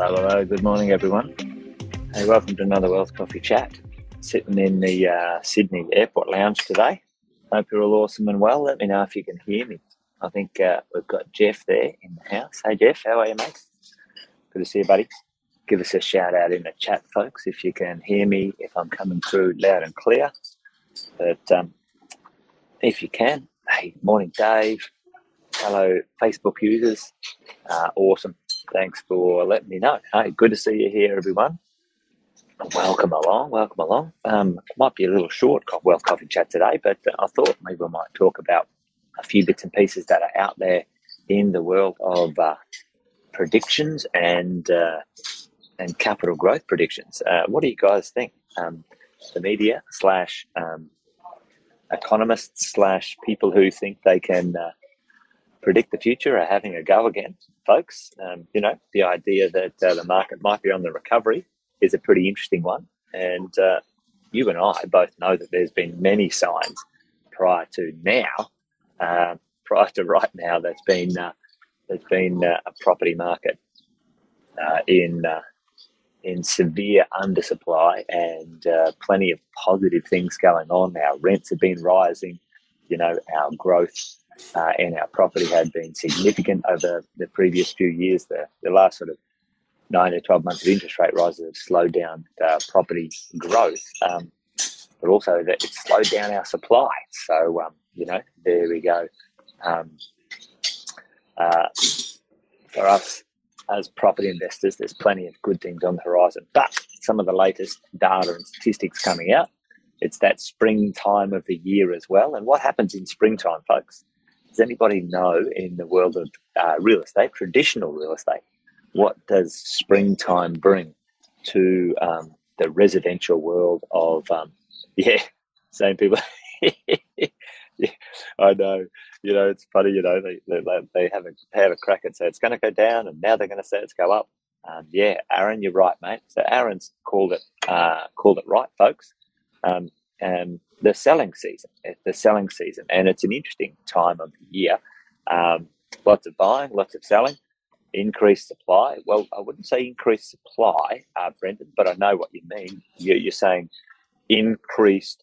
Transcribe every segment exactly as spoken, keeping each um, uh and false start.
Hello, hello. Good morning, everyone. Hey, welcome to another Wealth Coffee Chat. Sitting in the uh, Sydney Airport Lounge today. Hope you're all awesome and well. Let me know if you can hear me. I think uh, we've got Jeff there in the house. Hey, Jeff, how are you, mate? Good to see you, buddy. Give us a shout out in the chat, folks, if you can hear me, if I'm coming through loud and clear. But um, if you can, hey, morning, Dave. Hello, Facebook users. Uh, awesome. Thanks for letting me know. Hey, good to see you here, everyone. Welcome along, welcome along. Um, might be a little short, Wealth Coffee Chat today, but I thought maybe we might talk about a few bits and pieces that are out there in the world of uh, predictions and uh, and capital growth predictions. Uh, what do you guys think? Um, the media slash um, economists slash people who think they can uh, predict the future are having a go again, folks. Um, you know, the idea that uh, the market might be on the recovery is a pretty interesting one. And uh, you and I both know that there's been many signs prior to now, uh, prior to right now, that's been uh, that's been uh, a property market uh, in uh, in severe undersupply and uh, plenty of positive things going on. Our rents have been rising, you know, our growth uh, and our property had been significant over the previous few years. The, the last sort of nine to twelve months of interest rate rises have slowed down uh, property growth, um, but also that it's slowed down our supply. So, um, you know, there we go. Um, uh, for us as property investors, there's plenty of good things on the horizon, but some of the latest data and statistics coming out, it's that springtime of the year as well. And what happens in springtime, folks? Does anybody know in the world of uh, real estate, traditional real estate, what does springtime bring to um, the residential world of, um, yeah, same people. Yeah, I know, you know, it's funny, you know, they they, they have, a, they have a crack and say it's going to go down and now they're going to say it's go up. Um, yeah, Aaron, you're right, mate. So Aaron's called it, uh, called it right, folks. Um, and the selling season, it's the selling season. And it's an interesting time of the year. Um, lots of buying, lots of selling. Increased supply. Well, I wouldn't say increased supply, uh, Brendan, but I know what you mean. You're, you're saying increased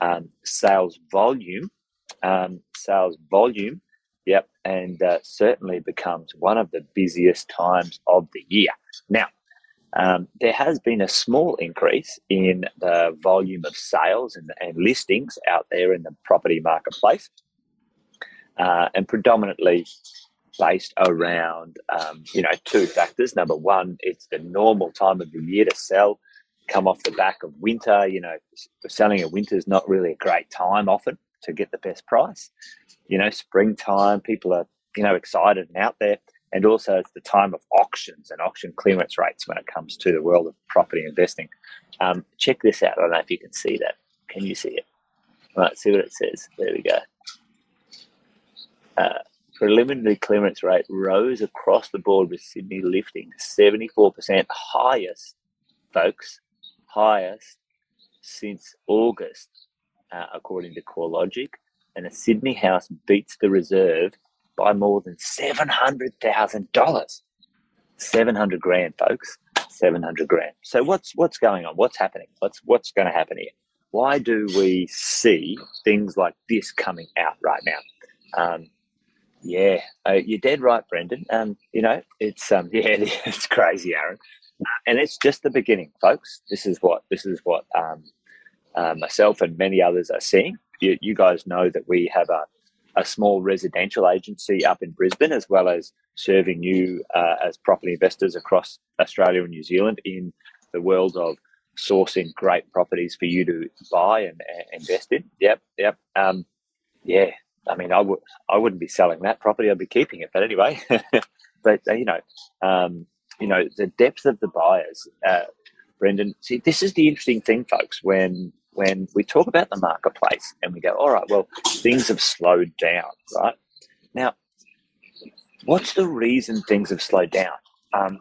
um, sales volume, um, sales volume, yep, and uh, certainly becomes one of the busiest times of the year. Now, um, there has been a small increase in the volume of sales and, and listings out there in the property marketplace, uh, and predominantly based around, um, you know, two factors. Number one, it's the normal time of the year to sell, come off the back of winter. You know, selling in winter is not really a great time often to get the best price. You know, springtime, people are, you know, excited and out there. And also it's the time of auctions and auction clearance rates when it comes to the world of property investing. Um, check this out. I don't know if you can see that. Can you see it? All right, see what it says. There we go. Uh, Preliminary clearance rate rose across the board with Sydney lifting seventy-four percent, highest, folks, highest since August, uh, according to CoreLogic. And a Sydney house beats the reserve by more than seven hundred thousand dollars. seven hundred grand, folks, seven hundred grand. So what's what's going on? What's happening? What's what's going to happen here? Why do we see things like this coming out right now? Um, Yeah, uh, you're dead right, Brendan. Um, you know, it's um, yeah, it's crazy, Aaron, uh, and it's just the beginning, folks. This is what this is what um, uh, myself and many others are seeing. You, you guys know that we have a, a small residential agency up in Brisbane, as well as serving you uh, as property investors across Australia and New Zealand in the world of sourcing great properties for you to buy and, and invest in. Yep, yep, um, yeah. I mean, I would I wouldn't be selling that property. I'd be keeping it. But anyway, but uh, you know, um, you know, the depth of the buyers, uh, Brendan. See, this is the interesting thing, folks. When when we talk about the marketplace and we go, all right, well, things have slowed down, right? Now, what's the reason things have slowed down? Um,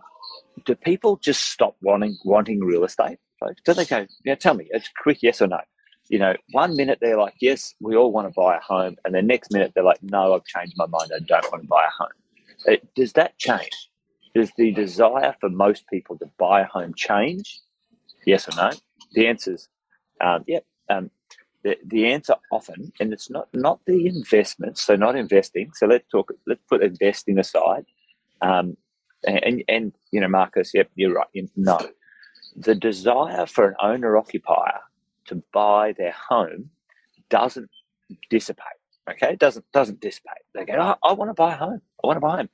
do people just stop wanting wanting real estate, folks? Do they go? Yeah, tell me. It's a quick yes or no. You know, one minute they're like, yes, we all want to buy a home. And the next minute they're like, no, I've changed my mind. I don't want to buy a home. It, does that change? Does the desire for most people to buy a home change? Yes or no? The answer is, um, yep. Um, the, the answer often, and it's not, not the investment, so not investing. So let's talk, let's put investing aside. Um, and, and, you know, Marcus, yep, you're right. No. The desire for an owner-occupier to buy their home doesn't dissipate, okay? It doesn't, doesn't dissipate. They go, oh, I want to buy a home. I want to buy a home.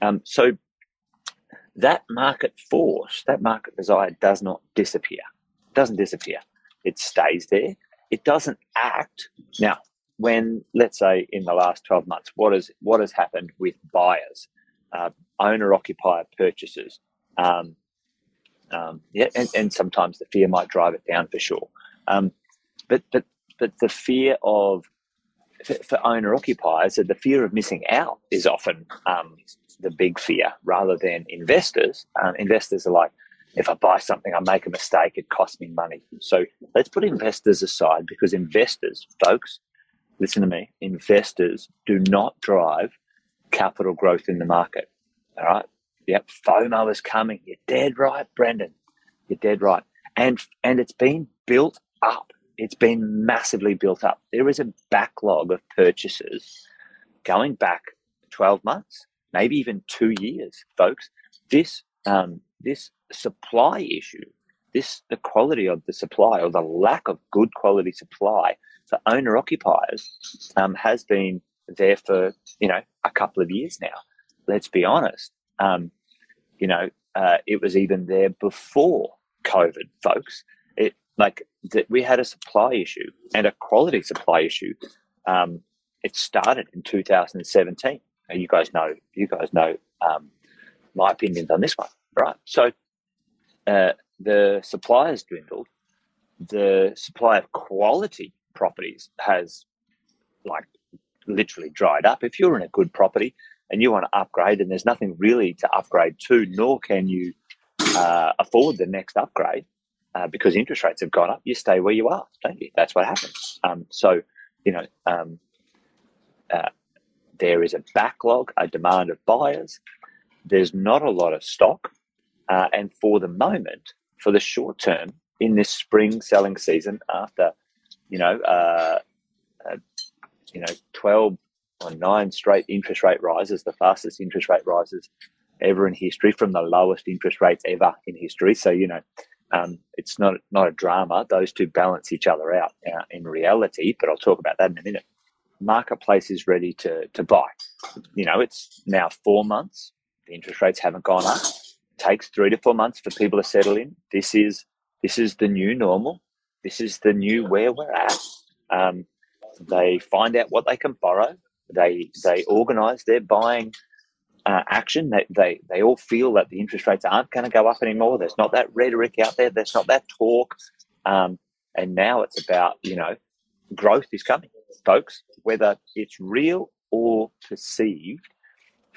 Um, so that market force, that market desire does not disappear. It doesn't disappear. It stays there. It doesn't act. Now, when, let's say, in the last twelve months, what, is, what has happened with buyers, uh, owner-occupier purchases? Um, um, yeah, and, and sometimes the fear might drive it down for sure. Um, but, but, but the fear of, for, for owner-occupiers, the fear of missing out is often um, the big fear rather than investors. Um, investors are like, if I buy something, I make a mistake, it costs me money. So let's put investors aside, because investors, folks, listen to me, investors do not drive capital growth in the market, all right? Yep, FOMO is coming. You're dead right, Brendan. You're dead right. And, and it's been built up. It's been massively built up. There is a backlog of purchases going back twelve months, maybe even two years, folks. This um, this supply issue, this the quality of the supply or the lack of good quality supply for owner occupiers um, has been there for you know a couple of years now. Let's be honest. Um, you know, uh, it was even there before COVID, folks. It like that we had a supply issue and a quality supply issue. Um, it started in two thousand seventeen. You guys know, you guys know um, my opinions on this one, right? So uh, the supply has dwindled. The supply of quality properties has like literally dried up. If you're in a good property and you want to upgrade, and there's nothing really to upgrade to, nor can you uh, afford the next upgrade uh, because interest rates have gone up, you stay where you are, don't you? That's what happens. Um, so, you know, um, uh, there is a backlog, a demand of buyers. There's not a lot of stock. Uh, and for the moment, for the short term, in this spring selling season, after, you know, uh, uh, you know, twelve or nine straight interest rate rises, the fastest interest rate rises ever in history from the lowest interest rates ever in history. So, you know, um, it's not, not a drama. Those two balance each other out uh, in reality, but I'll talk about that in a minute. Marketplace is ready to to buy. You know, it's now four months. The interest rates haven't gone up. It takes three to four months for people to settle in. This is this is the new normal. This is the new where we're at. Um, they find out what they can borrow. They they organise their buying uh, action. They, they they all feel that the interest rates aren't going to go up anymore. There's not that rhetoric out there. There's not that talk. Um, and now it's about, you know, growth is coming, folks. Whether it's real or perceived,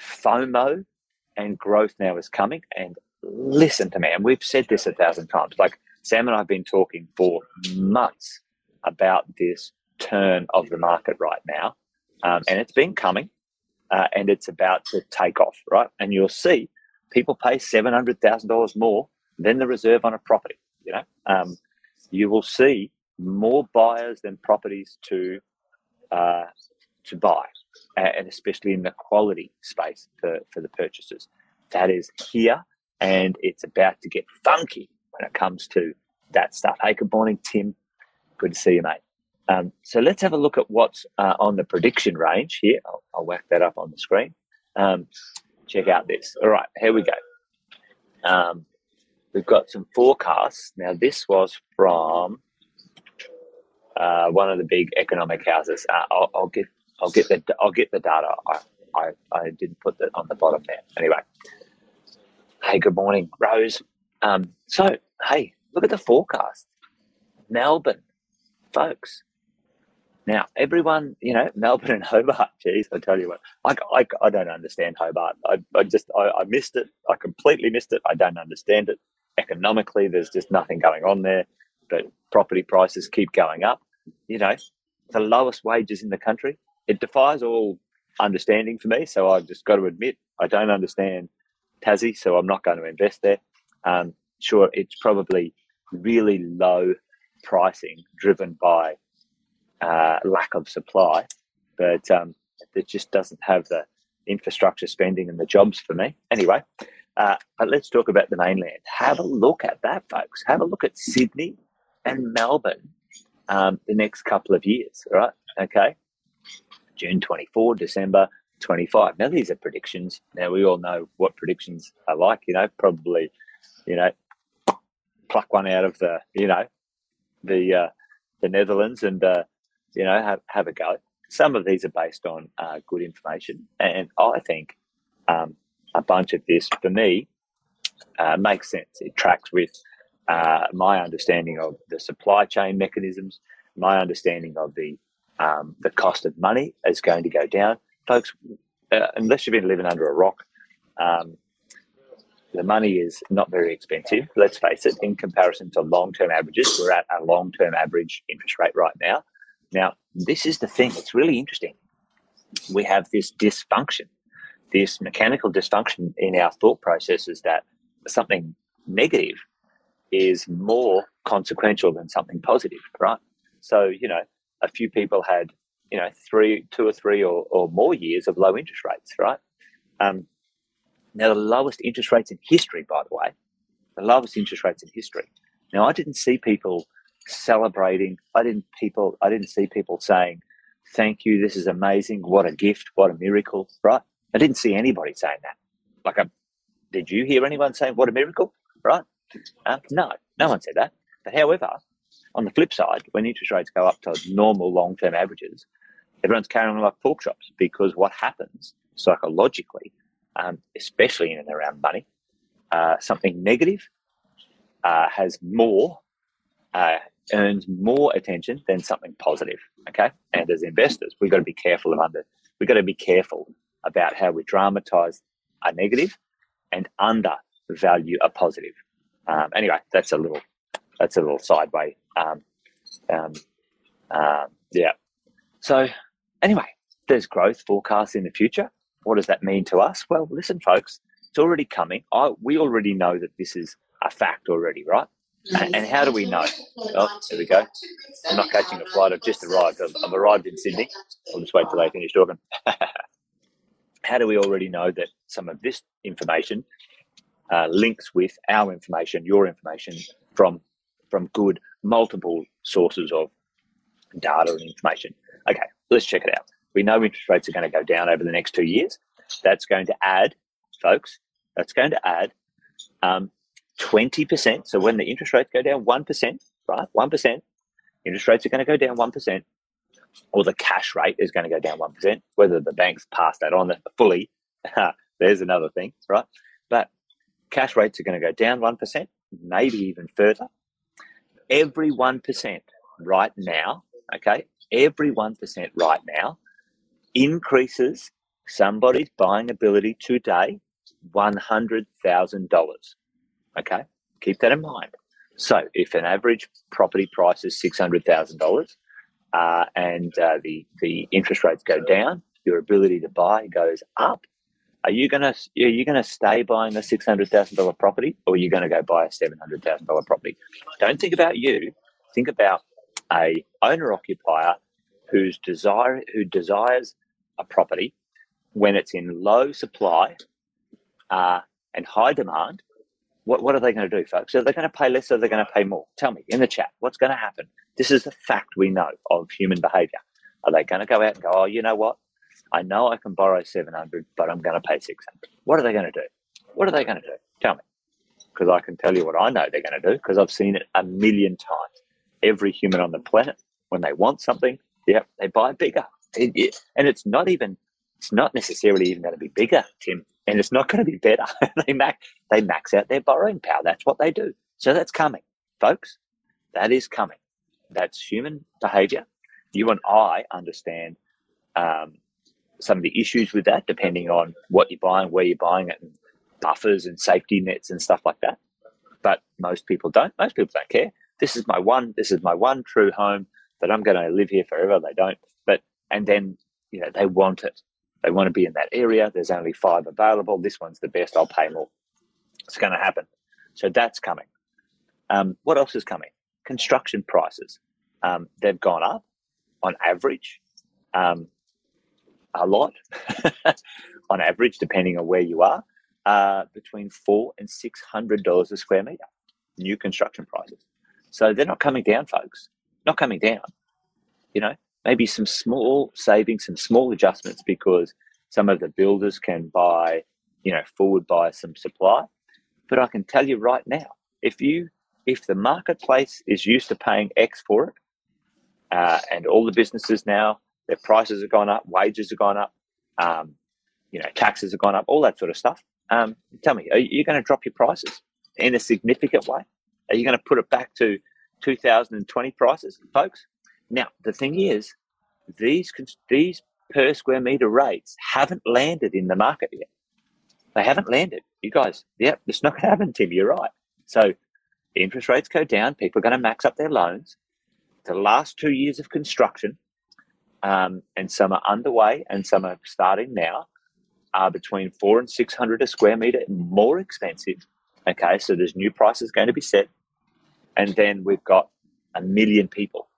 FOMO and growth now is coming. And listen to me, and we've said this a thousand times, like Sam and I have been talking for months about this turn of the market right now. Um, and it's been coming uh, and it's about to take off, right? And you'll see people pay seven hundred thousand dollars more than the reserve on a property, you know. Um, you will see more buyers than properties to Uh, to buy, and especially in the quality space for, for the purchasers. That is here, and it's about to get funky when it comes to that stuff. Hey, good morning, Tim. Good to see you, mate. Um, so let's have a look at what's uh, on the prediction range here. I'll, I'll whack that up on the screen. Um, check out this. All right, here we go. Um, we've got some forecasts. Now, this was from Uh, one of the big economic houses. Uh, I'll, I'll get, I'll get the, I'll get the data. I, I, I didn't put that on the bottom there. Anyway, hey, good morning, Rose. Um, so, hey, look at the forecast, Melbourne, folks. Now, everyone, you know, Melbourne and Hobart. Geez, I tell you what, I, I, I don't understand Hobart. I, I just, I, I missed it. I completely missed it. I don't understand it economically. There's just nothing going on there. But property prices keep going up, you know, the lowest wages in the country. It defies all understanding for me. So I've just got to admit, I don't understand Tassie, so I'm not going to invest there. Um, sure, it's probably really low pricing driven by uh, lack of supply, but um, it just doesn't have the infrastructure spending and the jobs for me. Anyway, uh, but let's talk about the mainland. Have a look at that, folks. Have a look at Sydney and Melbourne um, the next couple of years, right? Okay, June twenty-four, December twenty-five. Now, these are predictions. Now, we all know what predictions are like, you know, probably, you know, pluck one out of the, you know, the uh, the Netherlands and, uh, you know, have, have a go. Some of these are based on uh, good information. And I think um, a bunch of this, for me, uh, makes sense. It tracks with uh, my understanding of the supply chain mechanisms, my understanding of the um, the cost of money is going to go down. Folks, uh, unless you've been living under a rock, um, the money is not very expensive, let's face it, in comparison to long-term averages. We're at a long-term average interest rate right now. Now, this is the thing. It's really interesting. We have this dysfunction, this mechanical dysfunction in our thought processes that something negative is more consequential than something positive, right? So, you know, a few people had, you know, three, two or three or, or more years of low interest rates, right? Um, now, the lowest interest rates in history, by the way, the lowest interest rates in history. Now, I didn't see people celebrating. I didn't people. I didn't see people saying, "Thank you, this is amazing. What a gift. What a miracle!" Right? I didn't see anybody saying that. Like, a, did you hear anyone saying, "What a miracle"? Right? Uh, no, no one said that. But however, on the flip side, when interest rates go up to normal long-term averages, everyone's carrying on like pork chops, because what happens psychologically, um, especially in and around money, uh, something negative uh, has more, uh, earns more attention than something positive. Okay, and as investors, we've got to be careful of under, we've got to be careful about how we dramatize a negative and undervalue a positive. Um, anyway, that's a little. That's a little sideway. Um, um, um, yeah. So anyway, there's growth forecasts in the future. What does that mean to us? Well, listen, folks, it's already coming. I, we already know that this is a fact already, right? And, and how do we know? Oh, there we go. I'm not catching a flight. I've just arrived. I've, I've arrived in Sydney. I'll just wait till they finish talking. How do we already know that some of this information uh, links with our information, your information, from from good multiple sources of data and information? Okay, let's check it out. We know interest rates are going to go down over the next two years. That's going to add, folks, that's going to add um, twenty percent. So when the interest rates go down one percent, right, one percent, interest rates are going to go down one percent, or the cash rate is going to go down one percent, whether the banks pass that on fully, there's another thing, right? But cash rates are going to go down one percent, maybe even further. Every one percent right now, okay, every one percent right now increases somebody's buying ability today one hundred thousand dollars, okay? Keep that in mind. So if an average property price is six hundred thousand dollars uh, and uh, the, the interest rates go down, your ability to buy goes up, are you going to are you going to stay buying a six hundred thousand dollars property, or are you going to go buy a seven hundred thousand dollars property? Don't think about you. Think about a owner-occupier who's desire who desires a property when it's in low supply uh, and high demand. What, what are they going to do, folks? Are they going to pay less, or are they going to pay more? Tell me in the chat what's going to happen. This is the fact we know of human behaviour. Are they going to go out and go, oh, you know what? I know I can borrow seven hundred, but I'm going to pay six hundred. What are they going to do? What are they going to do? Tell me, because I can tell you what I know they're going to do, because I've seen it a million times. Every human on the planet, when they want something, yeah, they buy bigger. It, it, and it's not even, it's not necessarily even going to be bigger, Tim, and it's not going to be better. they max, they max out their borrowing power. That's what they do. So that's coming, folks. That is coming. That's human behavior. You and I understand um, some of the issues with that, depending on what you're buying, where you're buying it, and buffers and safety nets and stuff like that. But most people don't. Most people don't care. This is my one. This is my one true home that I'm going to live here forever. They don't. But and then you know they want it. They want to be in that area. There's only five available. This one's the best. I'll pay more. It's going to happen. So that's coming. Um, what else is coming? Construction prices. Um, they've gone up on average, um, a lot on average, depending on where you are, uh, between four and six hundred dollars a square metre, new construction prices. So they're not coming down, folks, not coming down. You know, maybe some small savings, some small adjustments because some of the builders can buy, you know, forward buy some supply. But I can tell you right now, if you, if the marketplace is used to paying X for it, uh, and all the businesses now, their prices have gone up, wages have gone up, um, you know, taxes have gone up, all that sort of stuff. Um, tell me, are you going to drop your prices in a significant way? Are you going to put it back to two thousand twenty prices, folks? Now, the thing is, these these per square metre rates haven't landed in the market yet. They haven't landed. You guys, yeah, it's not going to happen, Tim. You're right. So the interest rates go down. People are going to max up their loans. The last two years of construction, um, and some are underway and some are starting now, are between four and six hundred a square metre, more expensive. Okay, so there's new prices going to be set. And then we've got a million people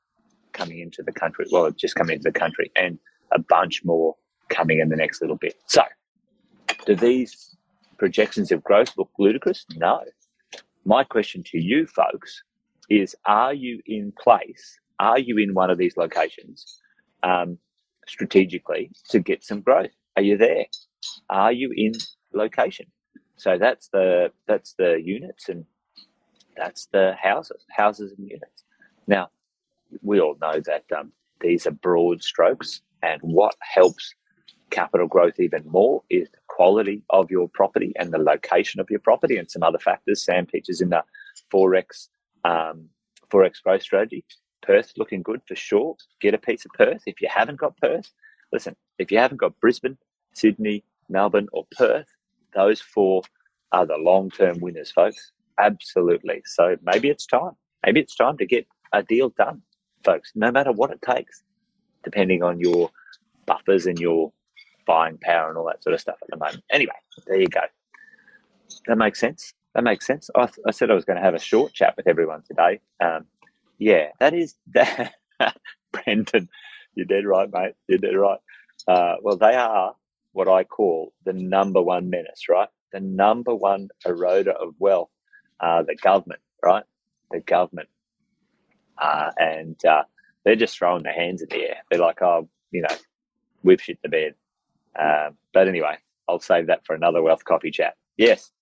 coming into the country. Well, just coming into the country, and a bunch more coming in the next little bit. So do these projections of growth look ludicrous? No. My question to you folks is, are you in place? Are you in one of these locations um, strategically to get some growth? Are you there? Are you in location? So that's the that's the units, and that's the houses, houses and units. Now, we all know that um, these are broad strokes, and what helps capital growth even more is the quality of your property and the location of your property and some other factors. Sam teaches in the four X um, four X growth strategy. Perth's looking good for sure. Get a piece of Perth. If you haven't got Perth, listen, if you haven't got Brisbane, Sydney, Melbourne or Perth, those four are the long-term winners, folks. Absolutely. So maybe it's time. Maybe it's time to get a deal done, folks, no matter what it takes, depending on your buffers and your buying power and all that sort of stuff at the moment. Anyway, there you go. That makes sense. That makes sense. I, th- I said I was going to have a short chat with everyone today. Um, yeah, that is that. Brendan, you're dead right, mate. You're dead right. Uh, well, they are what I call the number one menace, right? The number one eroder of wealth, uh, the government, right? The government. Uh, and uh, they're just throwing their hands in the air. They're like, oh, you know, whip shit the bed. Uh, but anyway, I'll save that for another Wealth Coffee Chat. Yes,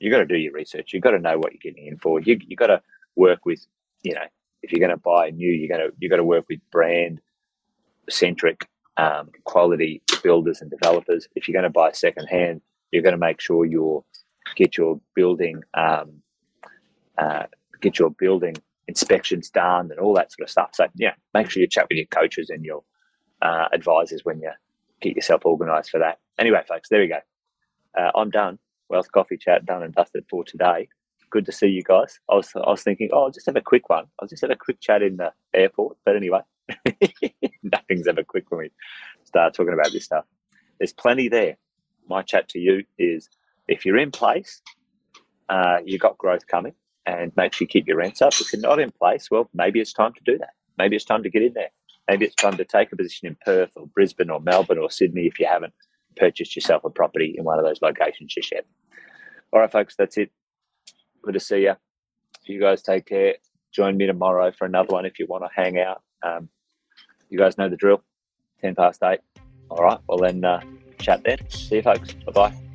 you got to do your research. You've got to know what you're getting in for. You you got to work with, you know, if you're going to buy new, you got to you got to work with brand centric, um, quality builders and developers. If you're going to buy secondhand, you're going to make sure you get your building um, uh, get your building inspections done and all that sort of stuff. So yeah, make sure you chat with your coaches and your uh, advisors when you get yourself organised for that. Anyway, folks, there we go. Uh, I'm done. Wealth Coffee Chat done and dusted for today. Good to see you guys. I was I was thinking, oh, I'll just have a quick one. I'll just have a quick chat in the airport. But anyway, nothing's ever quick when we start talking about this stuff. There's plenty there. My chat to you is, if you're in place, uh, you've got growth coming, and make sure you keep your rents up. If you're not in place, well, maybe it's time to do that. Maybe it's time to get in there. Maybe it's time to take a position in Perth or Brisbane or Melbourne or Sydney if you haven't purchased yourself a property in one of those locations just yet. All right, folks, that's it. Good to see you. You guys take care. Join me tomorrow for another one if you want to hang out. Um, you guys know the drill, ten past eight. All right, well then, uh, chat then. See you, folks. Bye-bye.